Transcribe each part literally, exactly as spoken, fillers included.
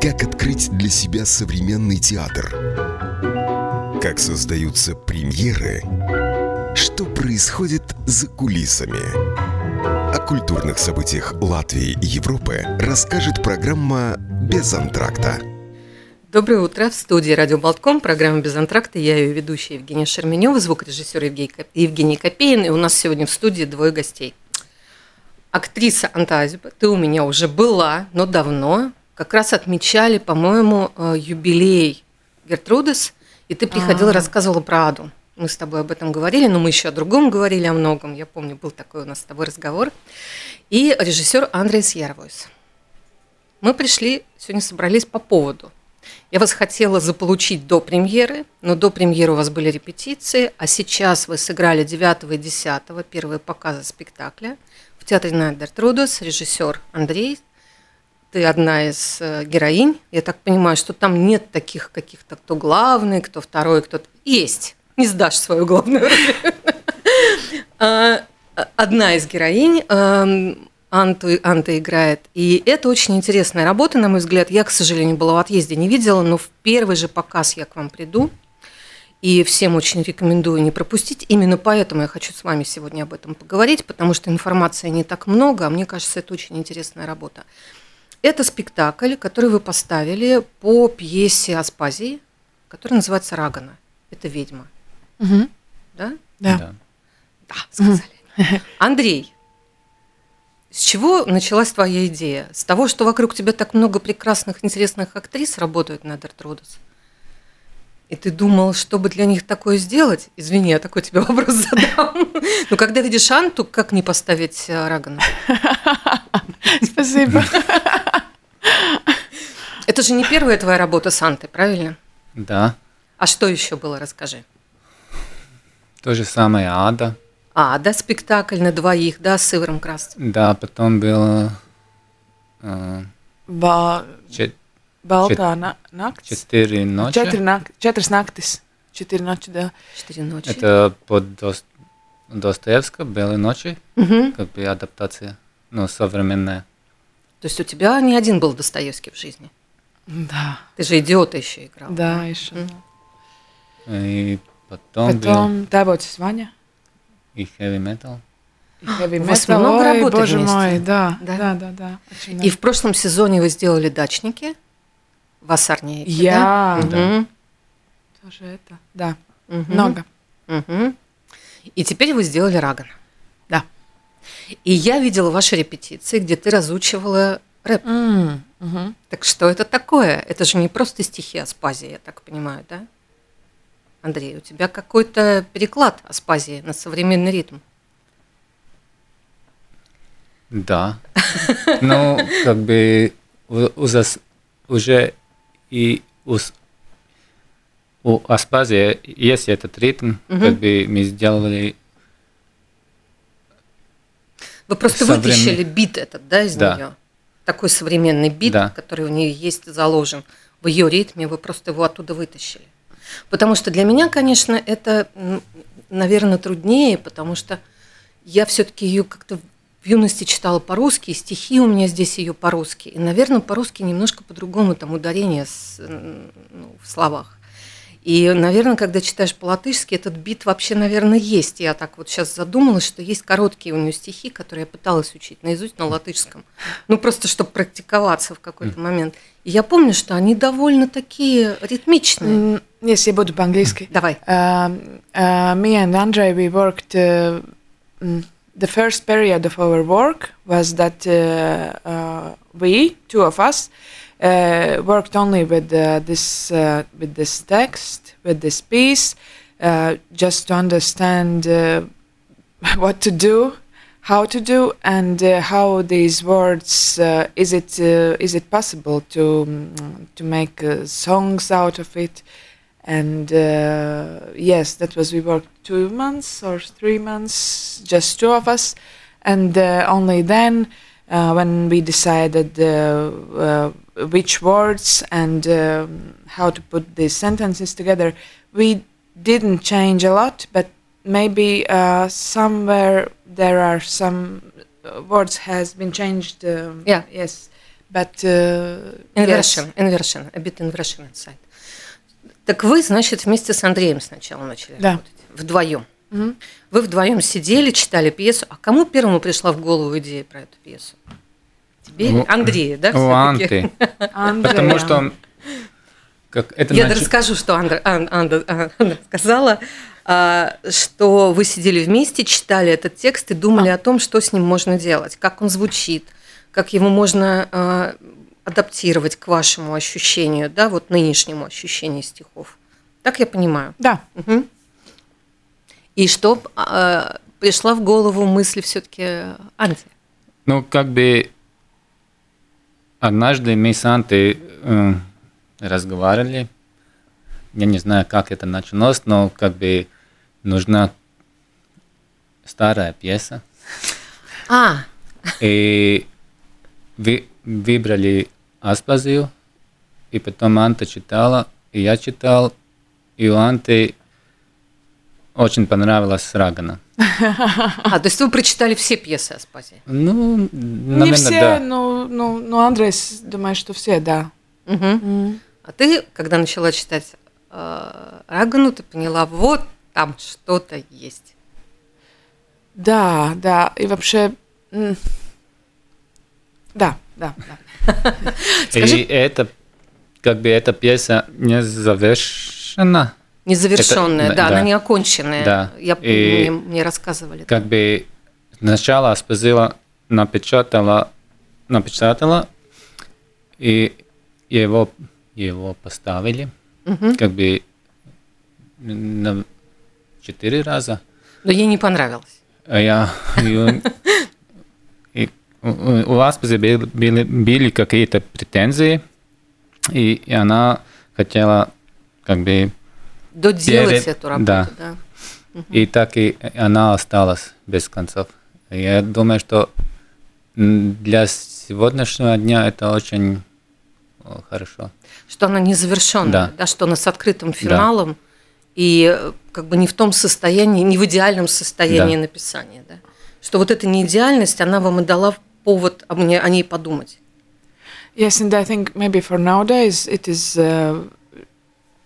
Как открыть для себя современный театр? Как создаются премьеры? Что происходит за кулисами? О культурных событиях Латвии и Европы расскажет программа «Без антракта». Доброе утро. В студии «Радио Болтком» программа «Без антракта». Я ее ведущая Евгения Шерменева, звукорежиссер Евгений Копейн. И у нас сегодня в студии двое гостей. Актриса Антазиба. Ты у меня уже была, но давно. Как раз отмечали, по-моему, юбилей Гертрудес. И ты приходила, рассказывала про Аду. Мы с тобой об этом говорили, но мы еще о другом говорили, о многом. Я помню, был такой у нас с тобой разговор. И режиссер Андрей Сьервойс. Мы пришли, сегодня собрались по поводу. Я вас хотела заполучить до премьеры, но до премьеры у вас были репетиции, а сейчас вы сыграли девятого и десятого, первые показы спектакля в театре на Гертрудес, режиссер Андрей. Ты одна из героинь. Я так понимаю, что там нет таких каких-то, кто главный, кто второй, кто-то есть. Не сдашь свою главную роль. Одна из героинь Анты, Анта играет. И это очень интересная работа, на мой взгляд. Я, к сожалению, была в отъезде, не видела, но в первый же показ я к вам приду. И всем очень рекомендую не пропустить. Именно поэтому я хочу с вами сегодня об этом поговорить, потому что информации не так много, а мне кажется, это очень интересная работа. Это спектакль, который вы поставили по пьесе Аспазии, которая называется «Рагана». Это «Ведьма». Угу. Да? Да. Да, да, сказали. Угу. Андрей, с чего началась твоя идея? С того, что вокруг тебя так много прекрасных, интересных актрис работают на Гертрудес? И ты думал, чтобы для них такое сделать? Извини, я такой тебе вопрос задам. Но когда видишь Анту, как не поставить Рагана? Спасибо. Это же не первая твоя работа с Антой, правильно? Да. А что еще было, расскажи? То же самое «Ада». «Ада», спектакль на двоих, да, с Иваром Красом. Да, потом было... Э, Бал... чет... Балтā чет... naktis. Четыре ночи. Четыре нак... naktis. Четыре ночи, да. Четыре ночи. Это под Дост... Достоевского «Белые ночи», угу. Как бы адаптация, но современная. То есть у тебя не один был Достоевский в жизни? Да. Ты же «Идиота» еще играл. Да, еще. И... Потом, Потом был... «Табочный Ваня». И «Хэви Метал». И «Хэви Метал». У вас много работы боже вместе. Мой, да, да, да, да, да. И много. В прошлом сезоне вы сделали «Дачники» в Осарнееке, я... да? Да. Угу. Тоже это, да, угу. Много. Угу. И теперь вы сделали «Рагана». Да. И я видела ваши репетиции, где ты разучивала рэп. Mm. Угу. Так что это такое? Это же не просто стихи Аспазии, я так понимаю, да? Андрей, у тебя какой-то переклад Аспазии на современный ритм? Да. Но как бы уже и у Аспазии есть этот ритм, как бы мы сделали... Вы просто вытащили бит этот, да, из нее? Такой современный бит, который у нее есть заложен в ее ритме, вы просто его оттуда вытащили. Потому что для меня, конечно, это, наверное, труднее, потому что я все-таки ее как-то в юности читала по-русски, и стихи у меня здесь ее по-русски. И, наверное, по-русски немножко по-другому там ударение с, ну, в словах. И, наверное, когда читаешь по-латышски, этот бит вообще, наверное, есть. Я так вот сейчас задумалась, что есть короткие у нее стихи, которые я пыталась учить наизусть на латышском. Ну, просто чтобы практиковаться в какой-то момент. И я помню, что они довольно такие ритмичные. Если я буду по-английски. Давай. Uh, uh, me and Andre, we worked... Uh, the first period of our work was that uh, uh, we, two of us, Uh, worked only with uh, this uh, with this text, with this piece, uh, just to understand uh, what to do, how to do, and uh, how these words uh, is it uh, is it possible to um, to make uh, songs out of it, and uh, yes, that was we worked two months or three months, just two of us, and uh, only then uh, when we decided. Uh, uh, which words and uh, how to put these sentences together. We didn't change a lot, but maybe uh, somewhere there are some words has been changed. Uh, yeah. Yes, But, uh, inversion, yes. inversion, a bit inversion inside. Так вы, значит, вместе с Андреем сначала начали да. работать, вдвоем. Mm-hmm. Вы вдвоем сидели, читали пьесу. А кому первому пришла в голову идея про эту пьесу? Тебе? Андрея, да? У Анты. Потому что... Как это Я нач... расскажу, что Андра, Андра, Андра сказала, что вы сидели вместе, читали этот текст и думали а. о том, что с ним можно делать, как он звучит, как его можно адаптировать к вашему ощущению, да, вот нынешнему ощущению стихов. Так я понимаю? Да. Угу. И что пришла в голову мысль все-таки Анте? Ну, как бы однажды мы с Антой... разговаривали. Я не знаю, как это началось, но как бы нужна старая пьеса. А. И вы, выбрали Аспазию, и потом Анта читала, и я читал, и у Анты очень понравилась Рагана. А, то есть вы прочитали все пьесы Аспазии? Ну, наверное, не все, да. но, но, но Андрей, думаю, что все, да. Угу. Mm. А ты, когда начала читать э, Рагану, ты поняла, вот там что-то есть. Да, да, и вообще... Mm. Да, да, да. Скажи... И это, как бы, эта пьеса не завершена. Незавершенная, это, да, да, она не оконченная. Да. Я, мне, мне рассказывали. Как да. бы сначала Аспазия напечатала, напечатала, и... Его, его поставили угу. как бы на четыре раза. Но ей не понравилось. А я, и, у, у Аспазии были, были, были какие-то претензии, и, и она хотела как бы... Доделать перед... эту работу, да. да. Угу. И так и она осталась без концов. Я думаю, что для сегодняшнего дня это очень... Хорошо. Что она незавершенная, да. да, что она с открытым финалом да. и как бы не в том состоянии, не в идеальном состоянии да. написания. Да? Что вот эта неидеальность, она вам и дала повод о, мне, о ней подумать. Yes, and I think maybe for nowadays it is, uh,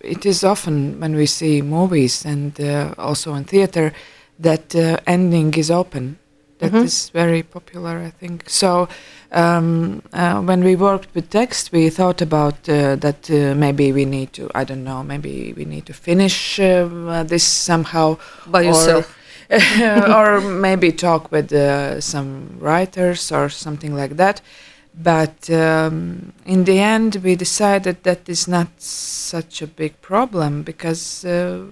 it is often when we see movies and uh, also in theater that uh, ending is open. That mm-hmm. is very popular, I think. So um, uh, when we worked with text, we thought about uh, that uh, maybe we need to, I don't know, maybe we need to finish uh, this somehow. By or, yourself. or maybe talk with uh, some writers or something like that. But um, in the end, we decided that is not such a big problem because... Uh,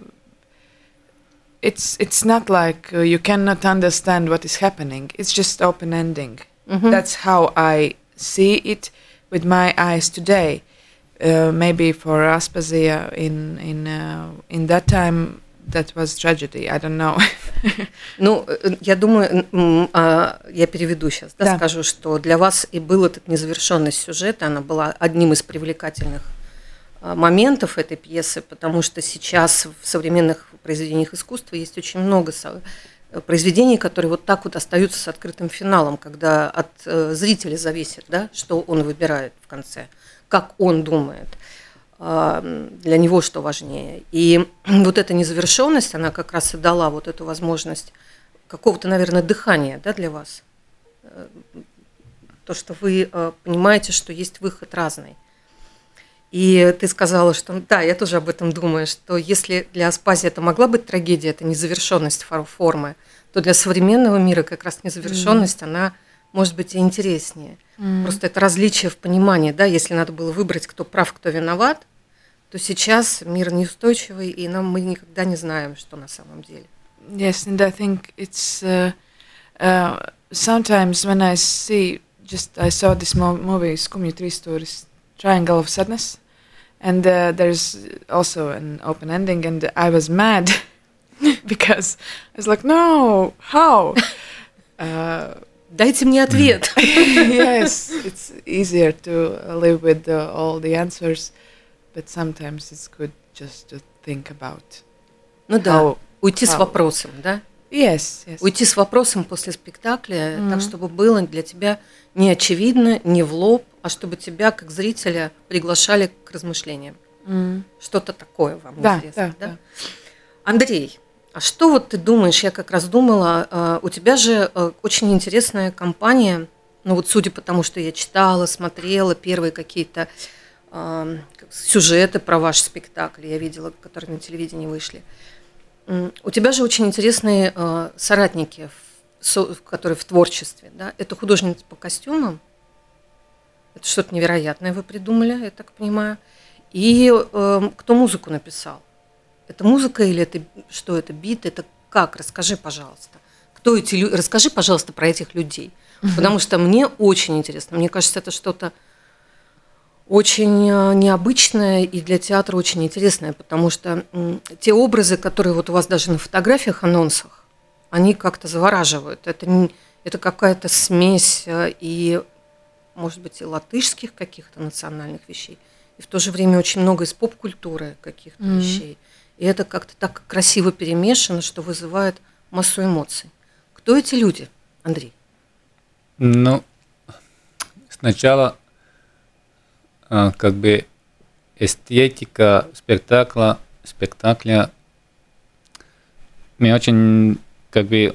It's it's not like uh, you cannot understand what is happening. It's just open ending. Mm-hmm. That's how I see it with my eyes today. Uh, maybe for Aspazija in in uh, in that time that was tragedy. I don't know. Ну, я думаю, я переведу сейчас, да, скажу, что для вас и был этот незавершенность сюжета, она была одним из привлекательных моментов этой пьесы, потому что сейчас в современных произведениях искусства есть очень много произведений, которые вот так вот остаются с открытым финалом, когда от зрителя зависит, да, что он выбирает в конце, как он думает, для него что важнее. И вот эта незавершенность, она как раз и дала вот эту возможность какого-то, наверное, дыхания, да, для вас. То, что вы понимаете, что есть выход разный. И ты сказала, что да, я тоже об этом думаю, что если для Аспазии это могла быть трагедия, это незавершенность формы, то для современного мира как раз незавершенность, mm-hmm. она может быть и интереснее. Mm-hmm. Просто это различие в понимании, да, если надо было выбрать, кто прав, кто виноват, то сейчас мир неустойчивый, и нам мы никогда не знаем, что на самом деле. Yes, and I think it's uh, uh, sometimes when I see just I saw this movie Skumju trīsstūris Triangle of Sadness. And uh, there's also an open ending, and I was mad because I was like, "No, how?" Дайте мне ответ. Yes, it's easier to live with uh, all the answers, but sometimes it's good just to think about. Ну да, уйти с вопросом, да? Yes, yes. Уйти с вопросом после спектакля, mm-hmm. так чтобы было для тебя не очевидно, не в лоб, а чтобы тебя, как зрителя, приглашали к размышлениям. Mm. Что-то такое вам да, интересно. Да, да? Да. Андрей, а что вот ты думаешь, я как раз думала, у тебя же очень интересная компания, ну вот судя по тому, что я читала, смотрела первые какие-то сюжеты про ваш спектакль, я видела, которые на телевидении вышли. У тебя же очень интересные соратники, которые в творчестве. Да? Это художница по костюмам. Это что-то невероятное вы придумали, я так понимаю. И э, кто музыку написал? Это музыка или это что это, бит? Это как? Расскажи, пожалуйста. Кто эти люди? Расскажи, пожалуйста, про этих людей. Mm-hmm. Потому что мне очень интересно. Мне кажется, это что-то очень необычное и для театра очень интересное, потому что те образы, которые вот у вас даже на фотографиях, анонсах, они как-то завораживают. Это, не, это какая-то смесь и, может быть, и латышских каких-то национальных вещей, и в то же время очень много из поп-культуры каких-то mm-hmm. вещей. И это как-то так красиво перемешано, что вызывает массу эмоций. Кто эти люди, Андрей? Ну, сначала... как бы эстетика спектакля, спектакля, мне очень, как бы,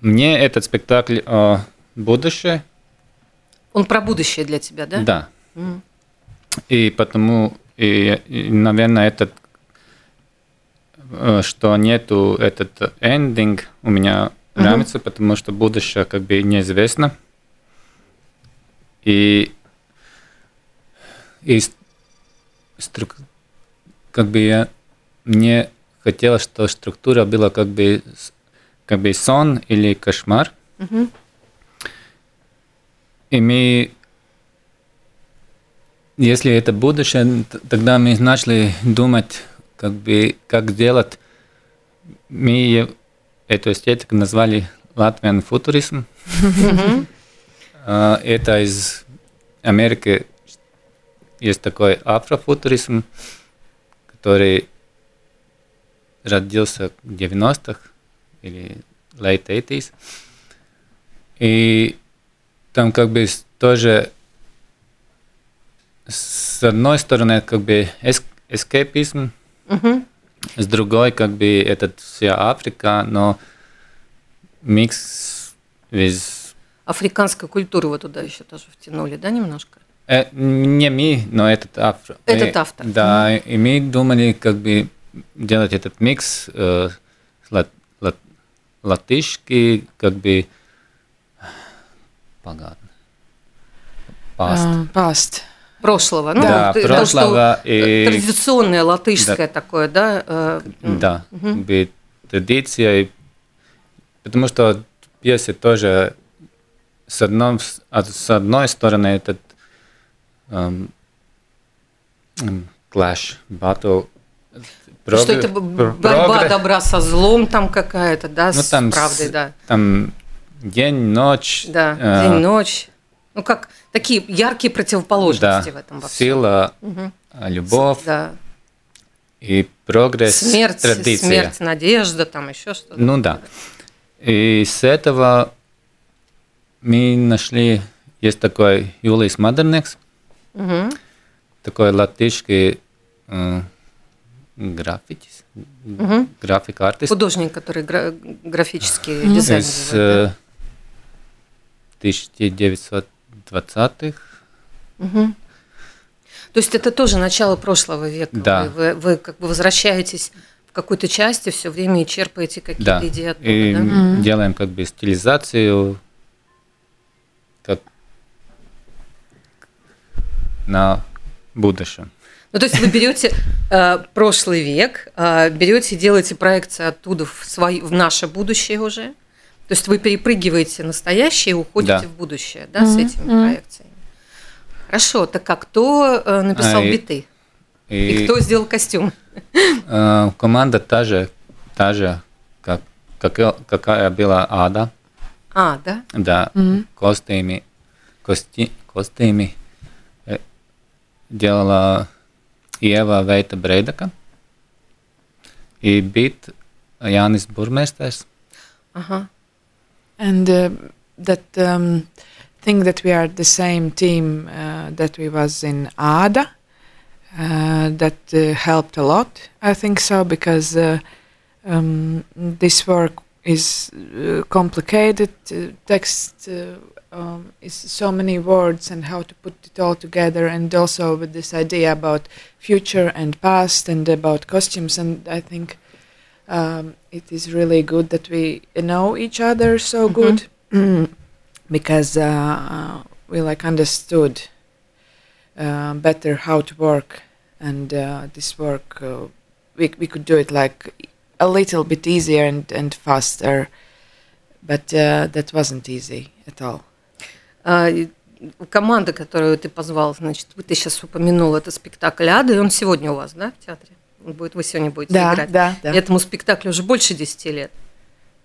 мне этот спектакль э, будущее. Он про будущее для тебя, да? Да. Mm. И потому, и, и, наверное, этот, э, что нету этот эндинг, у меня mm-hmm. нравится, потому что будущее, как бы, неизвестно. И И струк... как бы я... мне хотелось, что структура была как бы, как бы сон или кошмар. Mm-hmm. И мы, если это будущее, тогда мы начали думать, как бы, как делать. Мы эту эстетику назвали Latvian футуризм. Mm-hmm. Это из Америки. Есть такой афрофутуризм, который родился в девяностых или late eighties. И там как бы тоже с одной стороны как бы эскепизм, mm-hmm. с другой как бы это вся Африка, но микс из... Африканскую культуру вы туда еще тоже втянули, да, немножко? Э, не мы, но этот автор. Этот автор. Да, и мы думали, как бы делать этот микс э, лат, лат, латышки, как бы погад. Паст. А, паст. Прошлого, ну, да, то, прошлого то, и... традиционное латышское да. такое, да? Э, да, угу. Как бы традиция, потому что пьесы тоже с одной, с одной стороны этот Um, um, clash, battle. Progr- Что это борьба progr- добра со злом там какая-то, да, ну, с там правдой, с, да. Там день, ночь. Да, э- день, ночь. Ну как, такие яркие противоположности да, в этом во всем. Сила, угу. любовь да. и прогресс, смерть, традиция. Смерть, надежда, там еще что-то. Ну да. И с этого мы нашли, есть такой Julius Modern Next, Uh-huh. такой латышский э, графитис, uh-huh. график-артист. Художник, который гра- графический uh-huh. дизайн. Из э, тысяча девятьсот двадцатых. Uh-huh. То есть это тоже начало прошлого века. Да. Вы, вы, вы как бы возвращаетесь в какую-то часть и все время и черпаете какие-то да. идеи оттуда. И да? uh-huh. делаем как бы стилизацию, как на будущем. Ну, то есть вы берете э, прошлый век, э, берете и делаете проекции оттуда в, свои, в наше будущее уже. То есть вы перепрыгиваете настоящее и уходите да. в будущее, да, mm-hmm. с этими mm-hmm. проекциями. Хорошо, так а кто э, написал а, биты? И, и кто сделал костюм? Э, команда та же, та же как, как, какая была Ада. А, да? Да, mm-hmm. костюмы, кости, костюмы. Ģēlā Ievā veita Breidaka и бит Jānis burmēstēs. And uh, that um, think that we are the same team uh, that we was in Āda. Uh, that uh, helped a lot, I think so, because uh, um, this work is uh, complicated. Uh, text uh, um, is so many words and how to put it all together, and also with this idea about future and past and about costumes. And I think um, it is really good that we know each other so mm-hmm. good because uh, we like understood Uh, better how to work, and uh, this work uh, we we could do it like a little bit easier and and faster, but uh, that wasn't easy at all. Uh, команда, которую ты позвал, значит, ты сейчас упомянул, это спектакль «Ада», и он сегодня у вас, да, в театре? Он будет, вы сегодня будете да, играть. Да, да. Этому спектаклю уже больше десяти лет.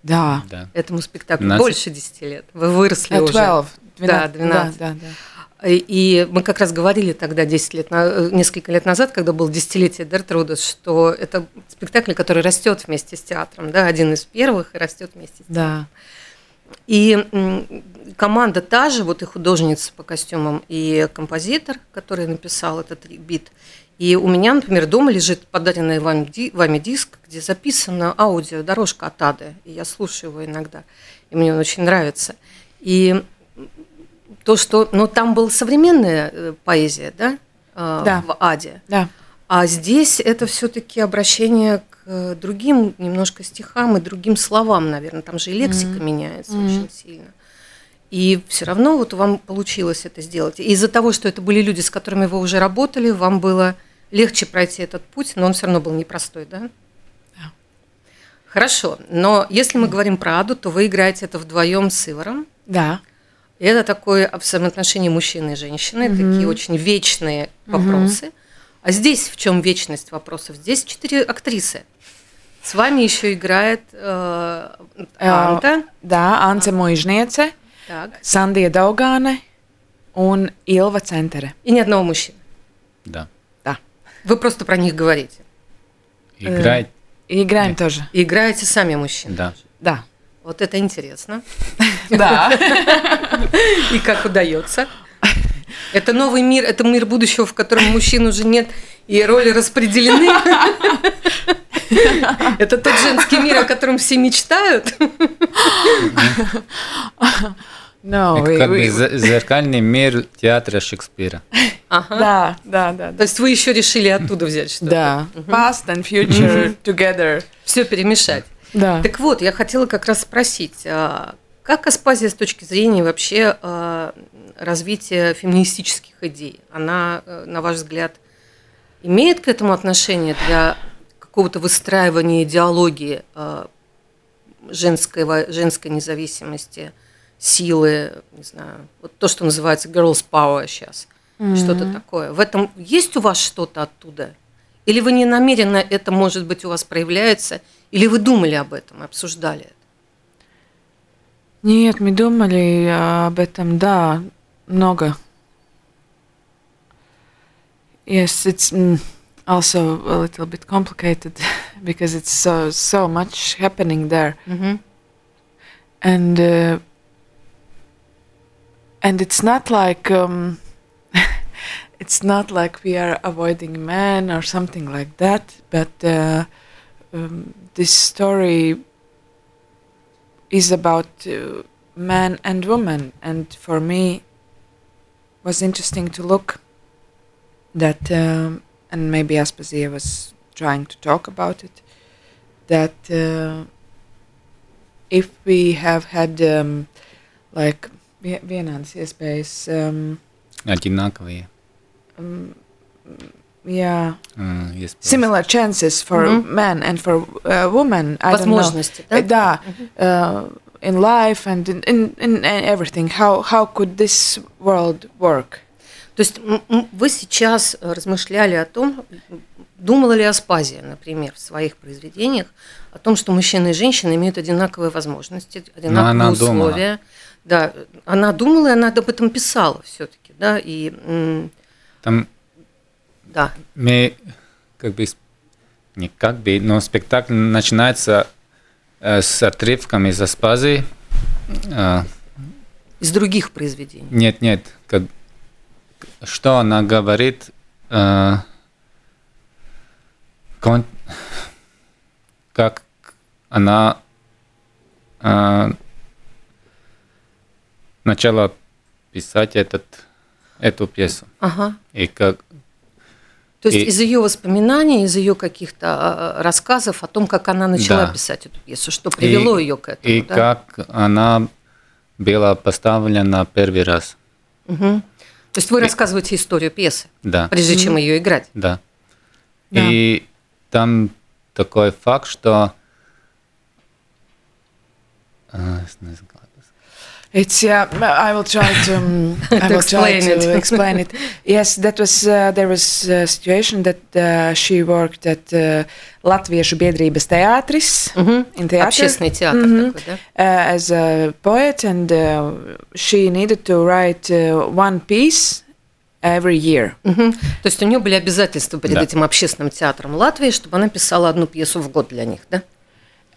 Да. да. Этому спектаклю двенадцать больше десяти лет. Вы выросли uh, уже. двенадцать, да, двенадцать. Да, двенадцать. Да, да. И мы как раз говорили тогда десять лет, несколько лет назад, когда было десятилетие Гертрудес, что это спектакль, который растет вместе с театром, да, один из первых и растет вместе с театром. Да. И команда та же, вот и художница по костюмам, и композитор, который написал этот бит. И у меня, например, дома лежит подаренный вами диск, где записана аудиодорожка от Ады, и я слушаю его иногда, и мне он очень нравится. И то, что, ну, там была современная поэзия, да, да. в Аде, да. А здесь это все-таки обращение к другим немножко стихам и другим словам, наверное, там же и лексика mm-hmm. меняется mm-hmm. очень сильно. И все равно вот вам получилось это сделать. И из-за того, что это были люди, с которыми вы уже работали, вам было легче пройти этот путь, но он все равно был непростой, да? Да. Хорошо, но если мы mm-hmm. говорим про Аду, то вы играете это вдвоем с Иваром. Да. И это такое в самоотношении мужчины и женщины, mm-hmm. такие очень вечные вопросы. Mm-hmm. А здесь в чем вечность вопросов? Здесь четыре актрисы. С вами еще играет э, Анта. Uh, да, Анта Мойжнейца, Сандия Даугане и Илва Центере. И ни одного мужчины. Да. Да. Вы просто про них говорите. Играет. И играем Нет. тоже. И играете сами мужчины. Да. Да. Вот это интересно. Да. И как удается. Это новый мир, это мир будущего, в котором мужчин уже нет, и роли распределены. Это тот женский мир, о котором все мечтают. Это как бы зеркальный мир театра Шекспира. Да, да, да. То есть вы еще решили оттуда взять что-то? Да. Past and future together. Все перемешать. Да. Так вот, я хотела как раз спросить, как Аспазия с точки зрения вообще развития феминистических идей? Она, на ваш взгляд, имеет к этому отношение для какого-то выстраивания идеологии женского, женской независимости, силы, не знаю, вот то, что называется girls power сейчас, mm-hmm. что-то такое? В этом есть у вас что-то оттуда? Или вы не намеренно это, может быть, у вас проявляется? Или вы думали об этом, обсуждали это? Нет, мы думали об этом, да, много. Yes, it's also a little bit complicated because it's so so much happening there, mm-hmm. and uh, and it's not like um, it's not like we are avoiding men or something like that, but. Uh, Um, this story is about uh, man and woman, and for me was interesting to look that um, and maybe Aspazia was trying to talk about it, that uh, if we have had um, like vienādas iespējas um, одинаковые um, Yeah. Mm, yes, Similar chances for mm-hmm. men and for uh, women. I don't know. Да? Да. Mm-hmm. Uh, in life and in, in, in everything. How, how could this world work? То есть вы сейчас размышляли о том, думала ли Аспазия, например, в своих произведениях, о том, что мужчины и женщины имеют одинаковые возможности, одинаковые условия. Да, она думала, и она об этом писала все-таки, да, и м- там. Да. Мы как бы, не как бы, но спектакль начинается э, с отрывками из Аспазии, э, из других произведений? Нет, нет. Как, что она говорит? Э, кон, как она э, начала писать этот, эту пьесу. Ага. И как... То есть и... из ее воспоминаний, из ее каких-то рассказов о том, как она начала да. писать эту пьесу, что привело и, ее к этому. И да? как она была поставлена первый раз. Угу. То есть вы и... рассказываете историю пьесы, да. прежде чем ее играть. Да. да. И там такой факт, что... It's. Uh, I will try to. Um, I to will explain try to it. explain it. Yes, that was. Uh, there was a situation that uh, she worked at uh, Latviešu biedrības teātris mm-hmm. in theater. Mm-hmm. Такой, да? uh, as a poet, and uh, she needed to write uh, one piece. Every year. Uh-huh. То есть у нее были обязательства перед да. этим общественным театром Латвии, чтобы она писала одну пьесу в год для них, да?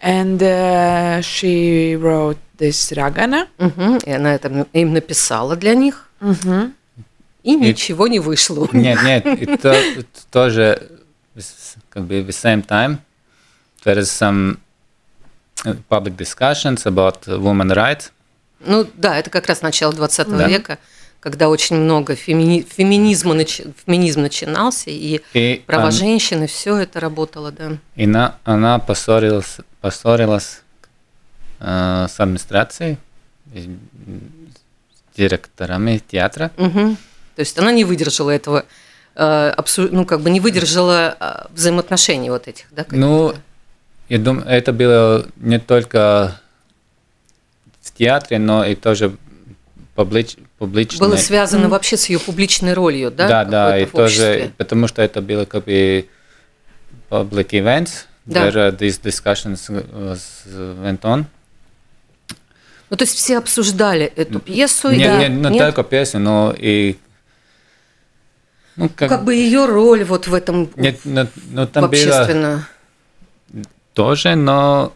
And uh, she wrote this Ragana. Uh-huh. И она это им написала для них. Uh-huh. И ничего it, не вышло. Нет, нет, это тоже как бы the same time there is some public discussions about women rights. Ну да, это как раз начало двадцатого yeah. века. Когда очень много фемини... феминизма нач... феминизм начинался, и, и права он... женщины, все это работало, да. И на... она поссорилась, поссорилась э, с администрацией, с директорами театра. Угу. То есть она не выдержала этого, э, абсу... ну, как бы не выдержала взаимоотношений вот этих, да? Каких-то? Ну, я думаю, это было не только в театре, но и тоже публично. Публичной. Было связано mm. вообще с ее публичной ролью, да? Да, да, и тоже, потому что это было как бы public events, да. where these discussions went on. Ну, то есть все обсуждали эту пьесу? Нет, да, не, не нет? только пьесу, но и... Ну, как, как бы ее роль вот в этом нет, но, но там в общественном... Тоже, но...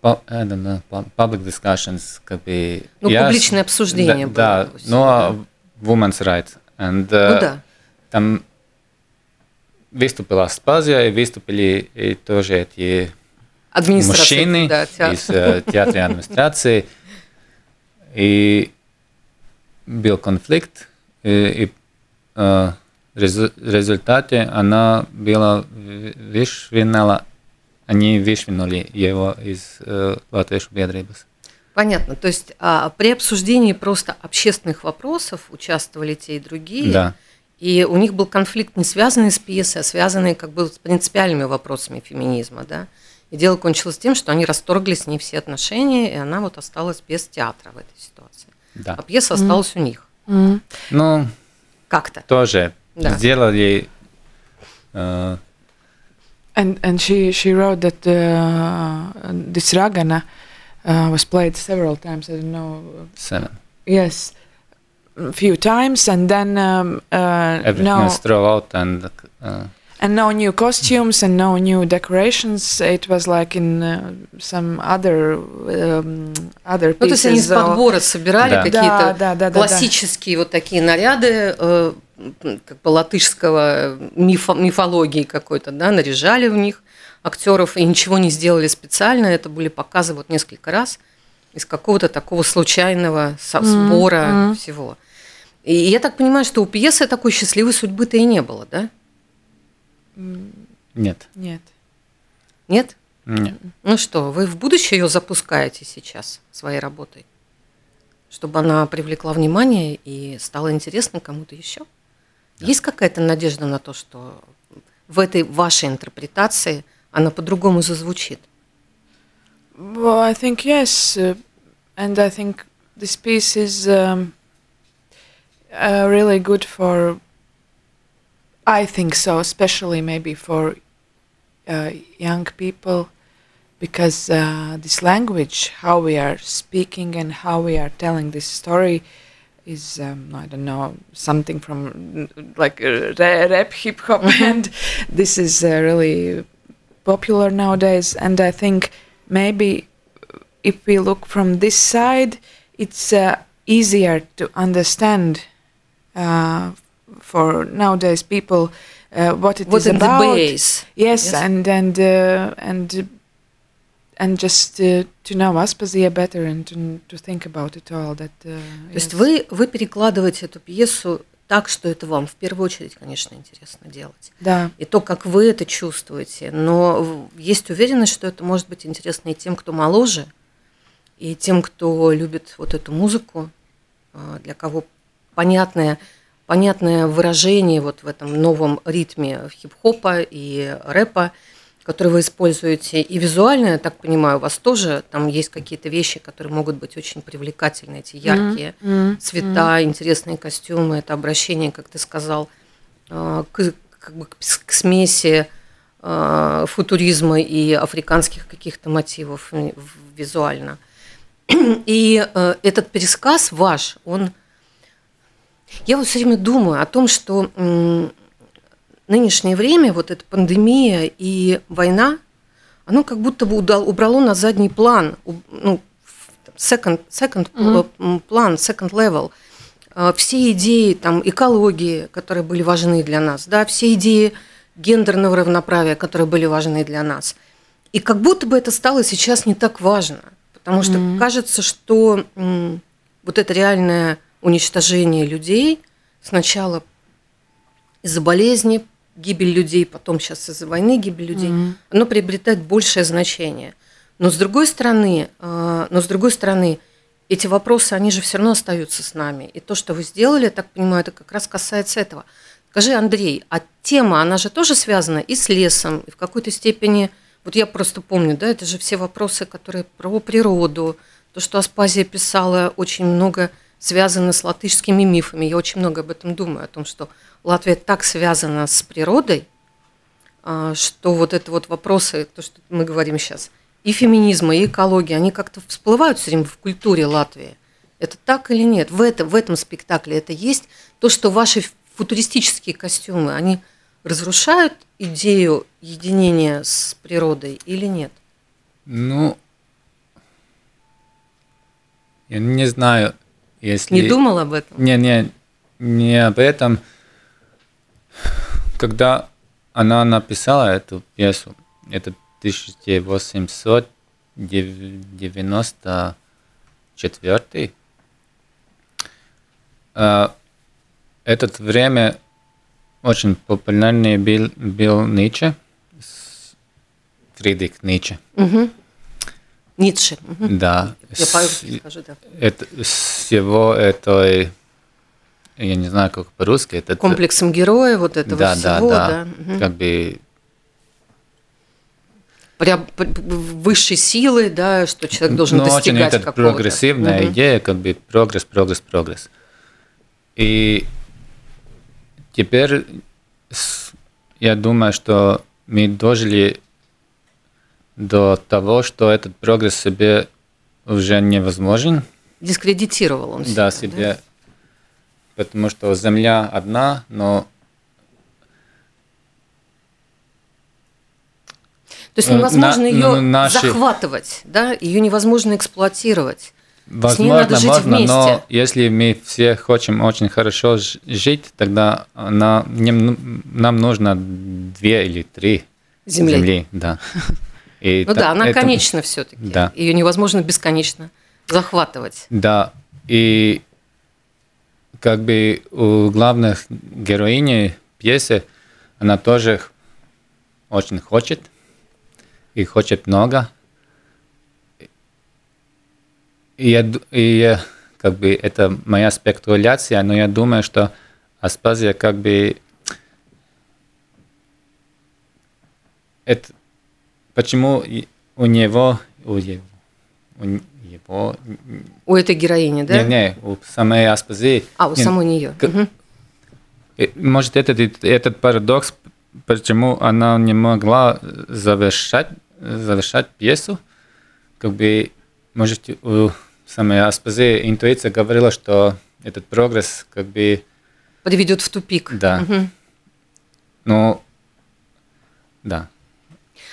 I don't know, public discussions, как бы... Ну, yes, публичное обсуждение да, было. Да, но ну, women's rights. And, uh, ну, да. Там выступила Аспазия, и выступили и тоже эти мужчины да, из uh, театра и администрации. И был конфликт, и, и uh, резу- результате она была вышвырнула. Они вышвырнули его из э, Latviešu biedrības. Понятно. То есть а, при обсуждении просто общественных вопросов участвовали те и другие, да. и у них был конфликт, не связанный с пьесой, а связанный как бы с принципиальными вопросами феминизма. Да? И дело кончилось тем, что они расторгли с ней все отношения, и она вот осталась без театра в этой ситуации. Да. А пьеса mm-hmm. осталась у них. Mm-hmm. Ну, как-то. Тоже да. сделали... Э, And and she she wrote that uh, this Ragana uh, was played several times. I don't know. Seven. Yes, a few times, and then um, uh, everything was thrown out, and uh, and no new costumes and no new decorations. It was like in uh, some other um, other pieces. Ну, то есть они из подбора собирали да. какие-то да, да, да, классические да, да. вот такие наряды. Э, как бы латышского мифо, мифологии какой-то, да, наряжали в них актеров и ничего не сделали специально. Это были показы вот несколько раз из какого-то такого случайного сбора mm-hmm. всего. И я так понимаю, что у пьесы такой счастливой судьбы-то и не было, да? Нет. Нет? Нет? Нет. Ну что, вы в будущее ее запускаете сейчас своей работой, чтобы она привлекла внимание и стала интересна кому-то еще? Да. Есть какая-то надежда на то, что в этой вашей интерпретации она по-другому зазвучит? Well, I think yes, and I think this piece is um, uh, really good for, I think so, especially maybe for uh, young people, because uh, this language, how we are speaking and how we are telling this story, is um, I don't know, something from like uh, rap, hip hop, and this is uh, really popular nowadays. And I think maybe if we look from this side, it's uh, easier to understand uh, for nowadays people uh, what it what is about. What is the base? Yes, yes. and and uh, and and just uh, to know Аспазия better and to, to think about it all. That. Uh, То yes. есть вы вы перекладываете эту пьесу так, что это вам в первую очередь, конечно, интересно делать. Да. И то, как вы это чувствуете. Но есть уверенность, что это может быть интересно и тем, кто моложе, и тем, кто любит вот эту музыку, для кого понятное, понятное выражение вот в этом новом ритме хип-хопа и рэпа, который вы используете. И визуально, я так понимаю, у вас тоже там есть какие-то вещи, которые могут быть очень привлекательны, эти яркие mm-hmm. цвета, mm-hmm. интересные костюмы, это обращение, как ты сказал, к, как бы, к смеси футуризма и африканских каких-то мотивов визуально. И этот пересказ ваш, он... Я вот все время думаю о том, что... Нынешнее время, вот эта пандемия и война, оно как будто бы убрало на задний план, ну, second, second mm-hmm. план, second level, все идеи там, экологии, которые были важны для нас, да, все идеи гендерного равноправия, которые были важны для нас. И как будто бы это стало сейчас не так важно, потому что mm-hmm. кажется, что м- вот это реальное уничтожение людей сначала из-за болезни, гибель людей, потом сейчас из-за войны гибель людей, mm-hmm. оно приобретает большее значение. Но с другой стороны, э, но с другой стороны, эти вопросы, они же все равно остаются с нами. И то, что вы сделали, я так понимаю, это как раз касается этого. Скажи, Андрей, а тема, она же тоже связана и с лесом, и в какой-то степени, вот я просто помню, да, это же все вопросы, которые про природу, то, что Аспазия писала, очень много связано с латышскими мифами. Я очень много об этом думаю, о том, что Латвия так связана с природой, что вот это вот вопросы, то, что мы говорим сейчас, и феминизма, и экологии, они как-то всплывают все время в культуре Латвии. Это так или нет? В этом, в этом спектакле это есть. То, что ваши футуристические костюмы, они разрушают идею единения с природой или нет? Ну, я не знаю, если... Не думал об этом? Не, не, не об этом... Когда она написала эту пьесу, это тысяча восемьсот девяносто четвёртый, это время очень популярный был, был Ницше, Фридрих Ницше. Угу. Ницше. Угу. Да. Я по-русски скажу, да. Это, с его этой... Я не знаю, как по-русски. Это комплексом героя, вот этого да, всего, да. да. да. Угу. Как бы прям высшей силы, да, что человек должен ну, достигать какого-то. Ну, очень прогрессивная угу. идея, как бы прогресс, прогресс, прогресс. И теперь я думаю, что мы дожили до того, что этот прогресс себе уже невозможен. Дискредитировал он себя. Да, себе. Да? Потому что Земля одна, но... То есть невозможно на, ее наши... захватывать, да? Ее невозможно эксплуатировать. Возможно, с ней надо жить можно, вместе. Но если мы все хотим очень хорошо жить, тогда она, нам нужно две или три земли. земли да. И ну та, да, она это... конечна все-таки. Да. Ее невозможно бесконечно захватывать. Да, и... Как бы у главных героини пьесы она тоже очень хочет и хочет много. И, я, и я, как бы это моя спекуляция, но я думаю, что Аспазия как бы это почему у него у его у, Его... У этой героини, да? Не, не, у самой Аспазии. А, у не, самой нее. К... Угу. Может, этот, этот парадокс, почему она не могла завершать, завершать пьесу, как бы, может, у самой Аспазии интуиция говорила, что этот прогресс как бы... Приведет в тупик. Да. Угу. Ну, да.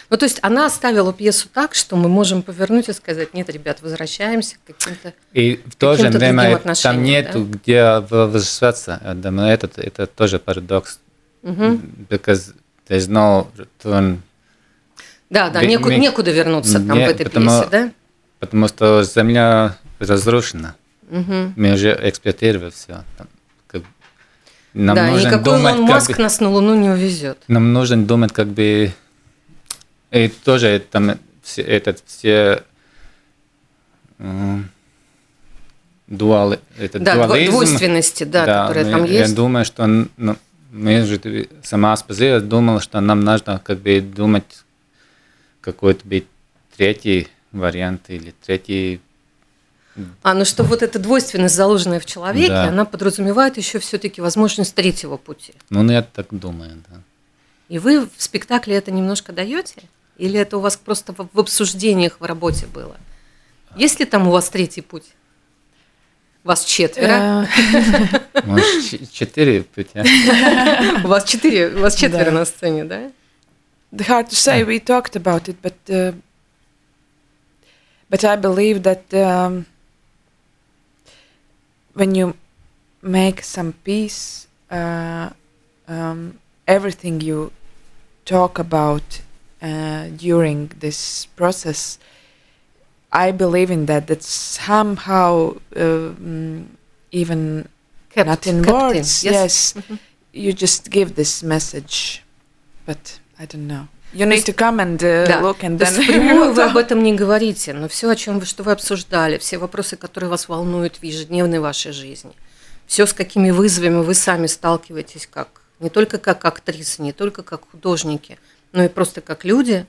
Ну, то есть она оставила пьесу так, что мы можем повернуть и сказать: нет, ребят, возвращаемся к каким-то и в то же время там нету, да? Где возвращаться. Этот, это тоже парадокс. Mm-hmm. Because there's no return. Да, да, некуда, некуда вернуться там не, в этой потому, пьесе, да? Потому что земля разрушена. Mm-hmm. Мы уже эксплуатировали все. Нам да, нужно никакой думать, Илон Маск как бы, нас на Луну не увезет. Нам нужно думать, как бы... И тоже там все, этот, все э, дуалы, этот да, дуализм... Двойственности, да, да, которые мы, там есть. Я думаю, что... Ну, мы же, сама Аспазия думала, что нам нужно как бы думать какой-то бы третий вариант или третий... А, ну что вот эта двойственность, заложенная в человеке, да. Она подразумевает еще все-таки возможность третьего пути. Ну, я так думаю, да. И вы в спектакле это немножко даете? Или это у вас просто в обсуждениях в работе было? Есть ли там у вас третий путь? Вас четверо? Четыре пути. У вас четыре, у вас четверо на сцене, да? Hard to say, we talked about it, but but I believe that when you make some piece, uh, um, everything you talk about uh, during this process, I believe in that. That somehow, uh, even kept, not in words, in, yes, yes mm-hmm. you just give this message. But I don't know. You need to come and uh, да. Look and then. То есть впрямую вы об этом не говорите, но все, о чем вы, что вы обсуждали, все вопросы, которые вас волнуют в ежедневной вашей жизни, все, с какими вызовами вы сами сталкиваетесь, как не только как актрисы, не только как художники, но и просто как люди,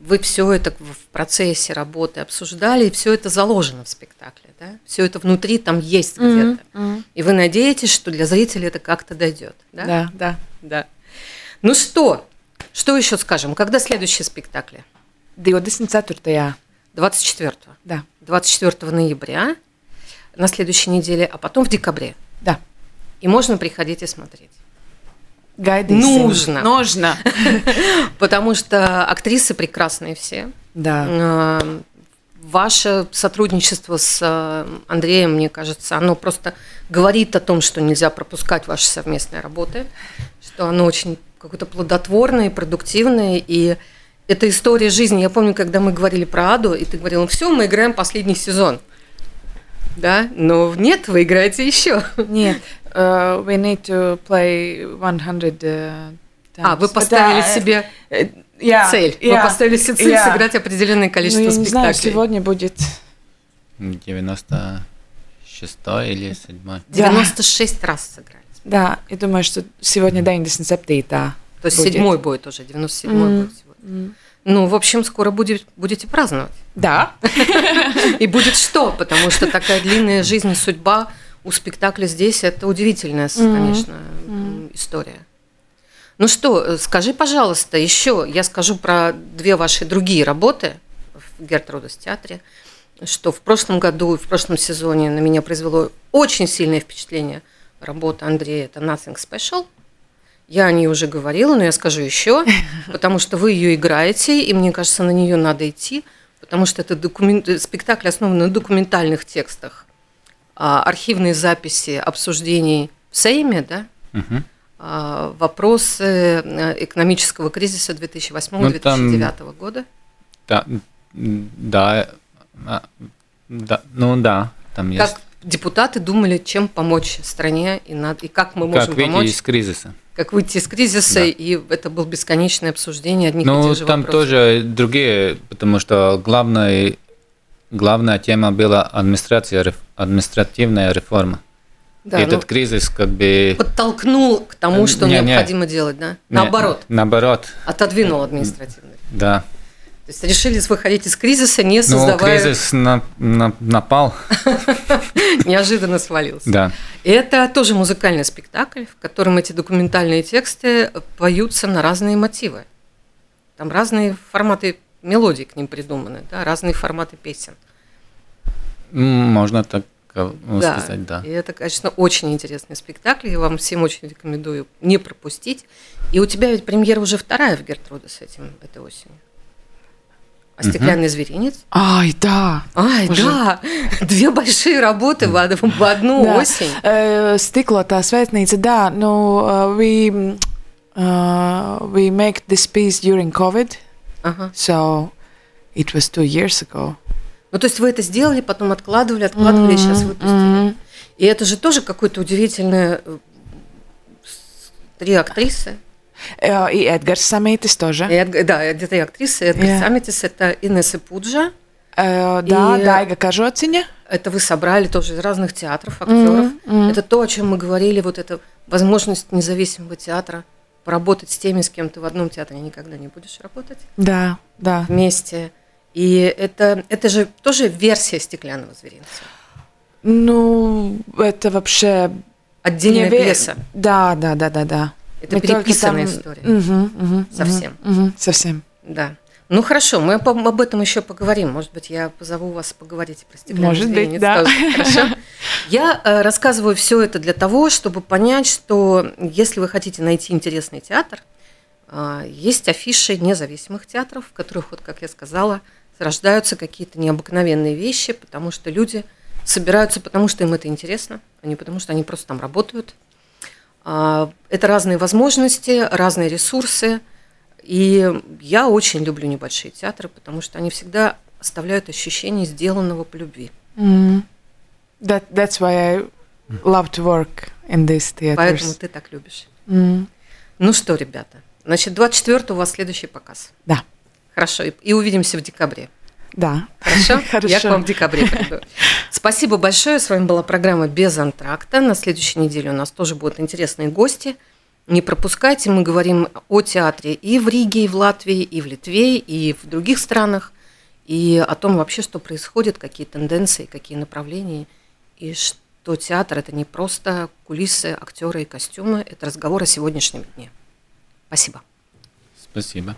вы все это в процессе работы обсуждали, и все это заложено в спектакле, да? Все это внутри там есть mm-hmm. где-то, mm-hmm. и вы надеетесь, что для зрителей это как-то дойдет, да? Да, да, да. Ну что? Что еще скажем? Когда следующие спектакли? двадцать четвёртого. двадцать четвёртого? Да. двадцать четвёртого ноября на следующей неделе, а потом в декабре? Да. И можно приходить и смотреть? Гайды. Нужно. Нужно. Потому что актрисы прекрасные все. Да. Ваше сотрудничество с Андреем, мне кажется, оно просто говорит о том, что нельзя пропускать ваши совместные работы, что оно очень... какое-то плодотворное, продуктивное, и это история жизни. Я помню, когда мы говорили про Аду, и ты говорила: все, мы играем последний сезон, да? Но нет, вы играете еще. Нет, uh, we need to play one hundred times. А вы поставили uh, себе uh, yeah, цель. Yeah, вы поставили себе цель yeah. сыграть определенное количество ну, спектаклей. Не знаю, сегодня будет девяносто шесть или седьмой. девяносто шесть yeah. раз сыграли. Да, я думаю, что сегодня девяносто семь. То есть будет. Седьмой будет уже, девяносто седьмой mm-hmm. будет сегодня. Mm-hmm. Ну, в общем, скоро будет, будете праздновать. Да. И будет что? Потому что такая длинная жизнь и судьба у спектакля здесь, это удивительная, mm-hmm. конечно, mm-hmm. история. Ну что, скажи, пожалуйста, еще я скажу про две ваши другие работы в Гертрудес театре, что в прошлом году, в прошлом сезоне на меня произвело очень сильное впечатление работа Андрея, это Nothing Special. Я о ней уже говорила, но я скажу еще, потому что вы ее играете, и мне кажется, на нее надо идти, потому что это документ... спектакль основан на документальных текстах, архивные записи обсуждений в Сейме, да? Угу. Вопросы экономического кризиса две тысячи восьмого - две тысячи девятого ну, там... года. Да, да, да, ну да, там есть. Как депутаты думали, чем помочь стране и, над... и как мы можем как выйти помочь. Из кризиса. Как выйти из кризиса, да. И это было бесконечное обсуждение одних ну, и тех же там вопросов. Тоже другие, потому что главная, главная тема была администрация, административная реформа. Да, и ну, этот кризис как бы... Подтолкнул к тому, что не, необходимо не, делать, да? Наоборот. Не, наоборот. Отодвинул административную реформу. Да. То есть решили выходить из кризиса, не создавая... Ну, кризис на, на, напал. Неожиданно свалился. Да. Это тоже музыкальный спектакль, в котором эти документальные тексты поются на разные мотивы. Там разные форматы мелодий к ним придуманы, да, разные форматы песен. Можно так сказать, да. да. И это, конечно, очень интересный спектакль. Я вам всем очень рекомендую не пропустить. И у тебя ведь премьера уже вторая в Гертрудес с этим этой осенью. А «Стеклянный угу. зверинец». Ай, да. Ай, Уже. да. Две большие работы в одну да. осень. Uh, Stiklotā svētnīca, да. No, uh, we, uh, we make this piece during COVID. Uh-huh. So it was two years ago. Ну, то есть вы это сделали, потом откладывали, откладывали, mm-hmm. и сейчас выпустили. Mm-hmm. И это же тоже какое-то удивительное... Три актрисы. И Эдгар Самметис тоже. Эд... Да, это три актрисы. Эдгар yeah. Самметис – это Инесса Пуджа. Uh, да, и... Дайга Кажоциня. Это вы собрали тоже из разных театров, актеров. Mm-hmm. Mm-hmm. Это то, о чем мы говорили, вот эта возможность независимого театра поработать с теми, с кем ты в одном театре никогда не будешь работать. Да, да. Вместе. И это, это же тоже версия «Стеклянного зверинца». Ну, это вообще... Отдельная ве... пьеса. Да, да, да, да, да. Это мы переписанная там... история. Угу, угу, совсем. Угу, совсем. Да. Ну, хорошо, мы об этом еще поговорим. Может быть, я позову вас поговорить про «Стеклянный зверинец». Может быть, да. Хорошо. Я рассказываю все это для того, чтобы понять, что если вы хотите найти интересный театр, есть афиши независимых театров, в которых, вот, как я сказала, рождаются какие-то необыкновенные вещи, потому что люди собираются, потому что им это интересно, а не потому что они просто там работают. Это разные возможности, разные ресурсы. И я очень люблю небольшие театры, потому что они всегда оставляют ощущение сделанного по любви. Mm-hmm. That, that's why I love to work in these theaters. Поэтому ты так любишь. Mm-hmm. Ну что, ребята, значит, двадцать четвёртого у вас следующий показ. Да. Хорошо, и, и увидимся в декабре. Да. Хорошо? Хорошо. Я к вам в декабре приду. Спасибо большое. С вами была программа «Без антракта». На следующей неделе у нас тоже будут интересные гости. Не пропускайте. Мы говорим о театре и в Риге, и в Латвии, и в Литве, и в других странах. И о том вообще, что происходит, какие тенденции, какие направления. И что театр – это не просто кулисы, актеры и костюмы. Это разговор о сегодняшнем дне. Спасибо. Спасибо.